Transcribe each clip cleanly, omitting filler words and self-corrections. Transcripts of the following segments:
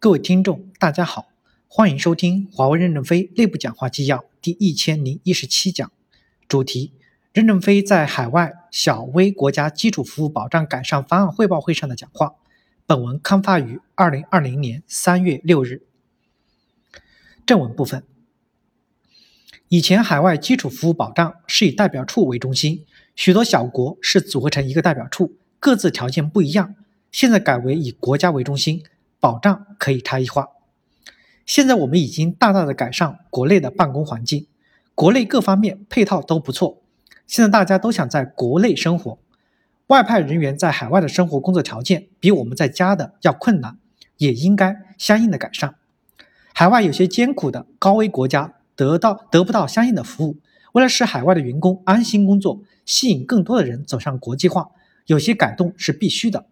各位听众，大家好，欢迎收听华为任正非内部讲话纪要第1017讲，主题：任正非在海外小微国家基础服务保障改善方案汇报会上的讲话。本文刊发于2020年3月6日。正文部分，以前海外基础服务保障是以代表处为中心，许多小国是组合成一个代表处，各自条件不一样，现在改为以国家为中心，保障可以差异化。现在我们已经大大的改善国内的办公环境，国内各方面配套都不错，现在大家都想在国内生活，外派人员在海外的生活工作条件比我们在家的要困难，也应该相应的改善。海外有些艰苦的高危国家得不到相应的服务，为了使海外的员工安心工作，吸引更多的人走上国际化，有些改动是必须的。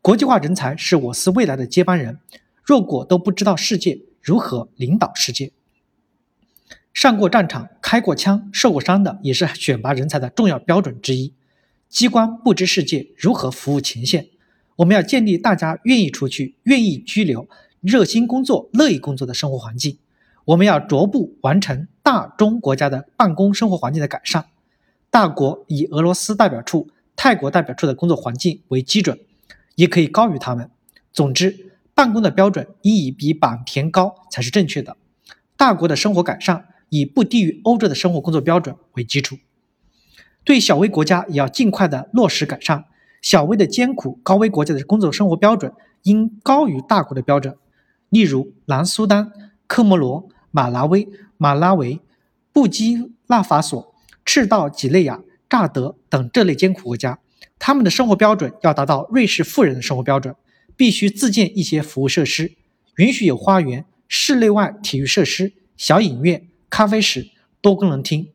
国际化人才是我司未来的接班人，若果都不知道世界如何领导世界，上过战场、开过枪、受过伤的也是选拔人才的重要标准之一。机关不知世界如何服务前线，我们要建立大家愿意出去、愿意居留、热心工作、乐意工作的生活环境。我们要逐步完成大中国家的办公生活环境的改善。大国以俄罗斯代表处、泰国代表处的工作环境为基准，也可以高于他们。总之，办公的标准应以比坂田高才是正确的。大国的生活改善以不低于欧洲的生活工作标准为基础。对小微国家也要尽快的落实改善。小微的艰苦高危国家的工作生活标准应高于大国的标准。例如南苏丹、科摩罗、马拉维、布基纳法索、赤道几内亚、乍得等这类艰苦国家，他们的生活标准要达到瑞士富人的生活标准，必须自建一些服务设施，允许有花园、室内外体育设施、小影院、咖啡室、多功能厅，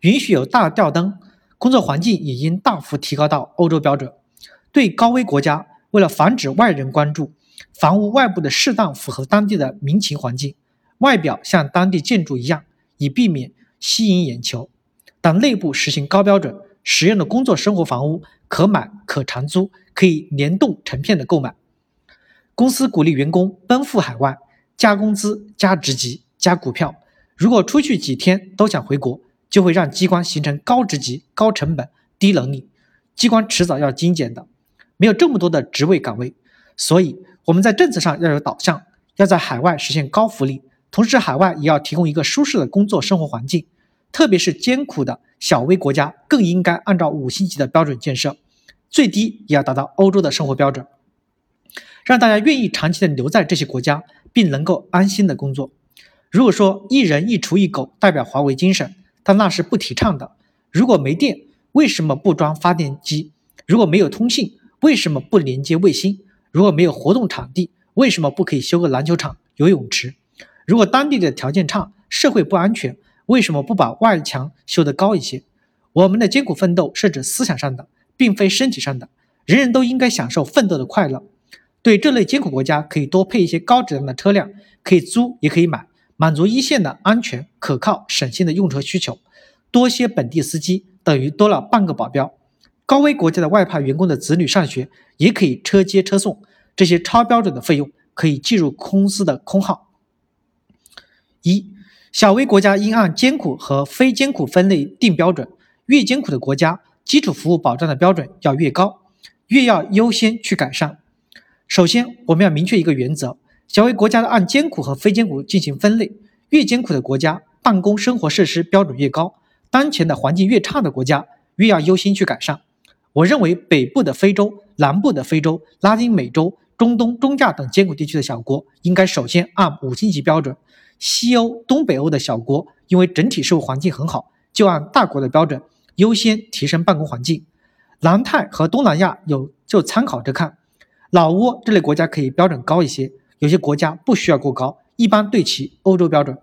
允许有大吊灯，工作环境也应大幅提高到欧洲标准。对高危国家，为了防止外人关注，房屋外部的适当符合当地的民情环境，外表像当地建筑一样，以避免吸引眼球，但内部实行高标准。使用的工作生活房屋可买可长租，可以联动成片的购买。公司鼓励员工奔赴海外，加工资、加职级、加股票。如果出去几天都想回国，就会让机关形成高职级、高成本、低能力。机关迟早要精简的，没有这么多的职位岗位。所以我们在政策上要有导向，要在海外实现高福利，同时海外也要提供一个舒适的工作生活环境。特别是艰苦的小微国家更应该按照5星级的标准建设，最低也要达到欧洲的生活标准，让大家愿意长期的留在这些国家，并能够安心的工作。如果说一人一厨一狗代表华为精神，但那是不提倡的。如果没电，为什么不装发电机？如果没有通信，为什么不连接卫星？如果没有活动场地，为什么不可以修个篮球场、游泳池？如果当地的条件差，社会不安全，为什么不把外墙修得高一些？我们的艰苦奋斗是指思想上的，并非身体上的，人人都应该享受奋斗的快乐。对这类艰苦国家，可以多配一些高质量的车辆，可以租也可以买，满足一线的安全、可靠、省心的用车需求。多些本地司机等于多了半个保镖。高危国家的外派员工的子女上学也可以车接车送，这些超标准的费用可以计入公司的空号。一、小微国家应按艰苦和非艰苦分类定标准，越艰苦的国家，基础服务保障的标准要越高，越要优先去改善。首先，我们要明确一个原则，小微国家按艰苦和非艰苦进行分类，越艰苦的国家，办公生活设施标准越高，当前的环境越差的国家，越要优先去改善。我认为北部的非洲、南部的非洲、拉丁美洲、中东、中亚等艰苦地区的小国，应该首先按5星级标准。西欧、东北欧的小国，因为整体社会环境很好，就按大国的标准优先提升办公环境。南太和东南亚就参考着看。老挝这类国家可以标准高一些，有些国家不需要过高，一般对齐欧洲标准。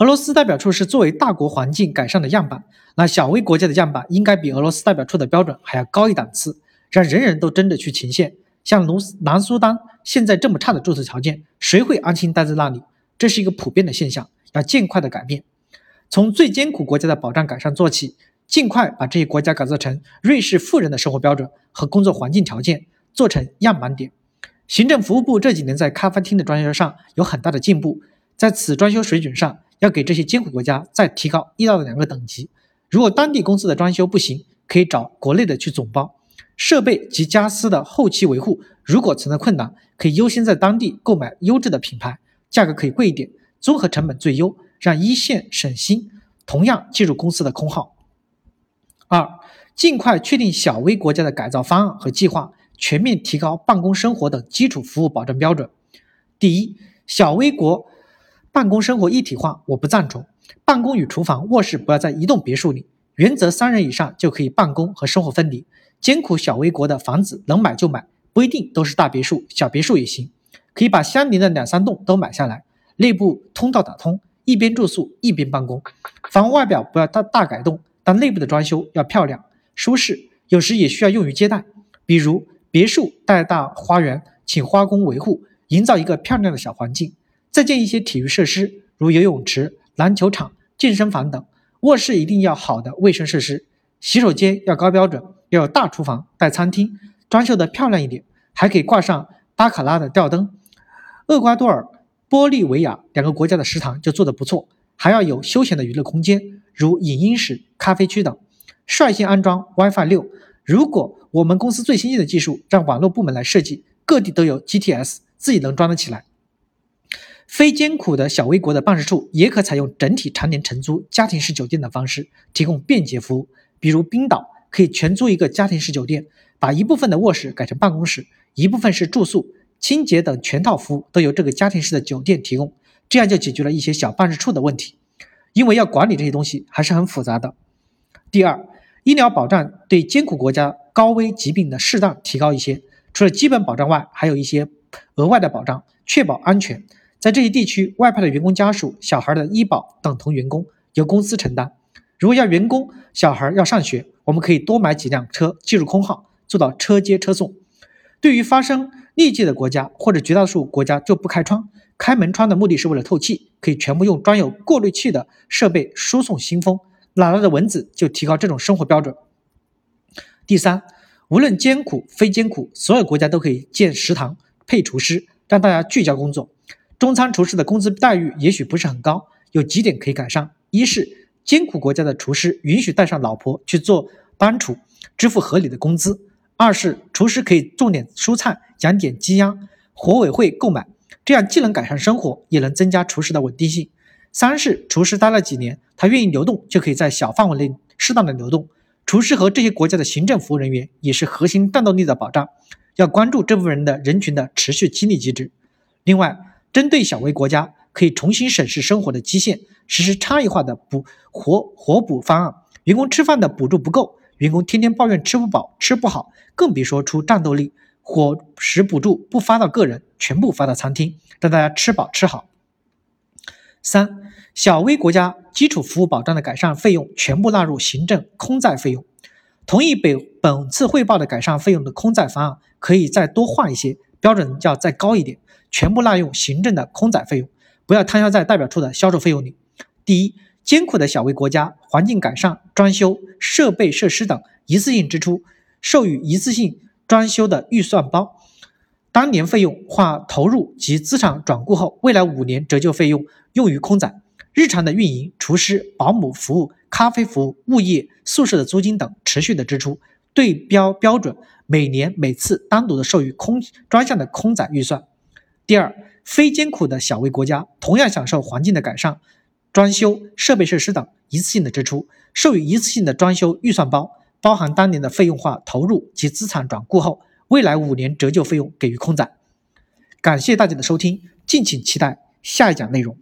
俄罗斯代表处是作为大国环境改善的样板，那小微国家的样板应该比俄罗斯代表处的标准还要高一档次，让人人都争着去前线。像南苏丹现在这么差的住宿条件，谁会安心待在那里？这是一个普遍的现象，要尽快的改变。从最艰苦国家的保障改善做起，尽快把这些国家改造成瑞士富人的生活标准和工作环境条件，做成样板点。行政服务部这几年在咖啡厅的装修上有很大的进步，在此装修水准上，要给这些艰苦国家再提高1到2个等级。如果当地公司的装修不行，可以找国内的去总包。设备及家私的后期维护，如果存在困难，可以优先在当地购买优质的品牌，价格可以贵一点，综合成本最优，让一线省心，同样记住公司的空号。2. 尽快确定小微国家的改造方案和计划，全面提高办公生活等基础服务保障标准。第一，小微国办公生活一体化我不赞成，办公与厨房、卧室不要在一栋别墅里，原则3人以上就可以办公和生活分离。艰苦小微国的房子能买就买，不一定都是大别墅，小别墅也行，可以把相邻的2、3栋都买下来，内部通道打通，一边住宿一边办公。房屋外表不要大改动，但内部的装修要漂亮舒适，有时也需要用于接待，比如别墅带大花园，请花工维护，营造一个漂亮的小环境。再建一些体育设施，如游泳池、篮球场、健身房等。卧室一定要好的卫生设施，洗手间要高标准，要有大厨房带餐厅，装修的漂亮一点，还可以挂上巴卡拉的吊灯。厄瓜多尔、玻利维亚2个国家的食堂就做得不错，还要有休闲的娱乐空间，如影音室、咖啡区等。率先安装 WiFi 6，如果我们公司最先进的技术让网络部门来设计，各地都有 GTS， 自己能装得起来。非艰苦的小微国的办事处也可采用整体常年承租家庭式酒店的方式，提供便捷服务。比如冰岛可以全租一个家庭式酒店，把一部分的卧室改成办公室，一部分是住宿，清洁等全套服务都由这个家庭式的酒店提供，这样就解决了一些小办事处的问题，因为要管理这些东西还是很复杂的。第二，医疗保障对艰苦国家高危疾病的适当提高一些，除了基本保障外，还有一些额外的保障，确保安全。在这些地区，外派的员工家属、小孩的医保等同员工，由公司承担。如果要员工、小孩要上学，我们可以多买几辆车，记住空号，做到车接车送。对于发生痢疾的国家或者绝大多数国家就不开窗，开门窗的目的是为了透气，可以全部用装有过滤器的设备输送新风。哪来的蚊子就提高这种生活标准。第三，无论艰苦非艰苦，所有国家都可以建食堂配厨师，让大家聚焦工作。中餐厨师的工资待遇也许不是很高，有几点可以改善。一是艰苦国家的厨师允许带上老婆去做帮厨，支付合理的工资。二是厨师可以种点蔬菜，养点鸡鸭，火委会购买，这样既能改善生活，也能增加厨师的稳定性。三是厨师待了几年，他愿意流动，就可以在小范围内适当的流动。厨师和这些国家的行政服务人员也是核心战斗力的保障，要关注这部分人群的持续激励机制。另外，针对小微国家，可以重新审视生活的基线，实施差异化的活补方案。员工吃饭的补助不够，员工天天抱怨吃不饱、吃不好，更别说出战斗力。伙食补助不发到个人，全部发到餐厅，让大家吃饱吃好。3. 小微国家基础服务保障的改善费用全部纳入行政空载费用。同意本次汇报的改善费用的空载方案，可以再多换一些，标准要再高一点，全部纳入行政的空载费用，不要摊销在代表处的销售费用里。第一，艰苦的小微国家环境改善、装修、设备设施等一次性支出，授予一次性装修的预算包。当年费用化投入及资产转顾后，未来5年折旧费用用于空载。日常的运营、厨师、保姆服务、咖啡服务、物业、宿舍的租金等持续的支出，对标准每年每次单独的授予专项的空载预算。第二，非艰苦的小微国家同样享受环境的改善、装修、设备设施等一次性的支出，授予一次性的装修预算包，包含当年的费用化投入及资产转顾后，未来5年折旧费用给予空载。感谢大家的收听，敬请期待下一讲内容。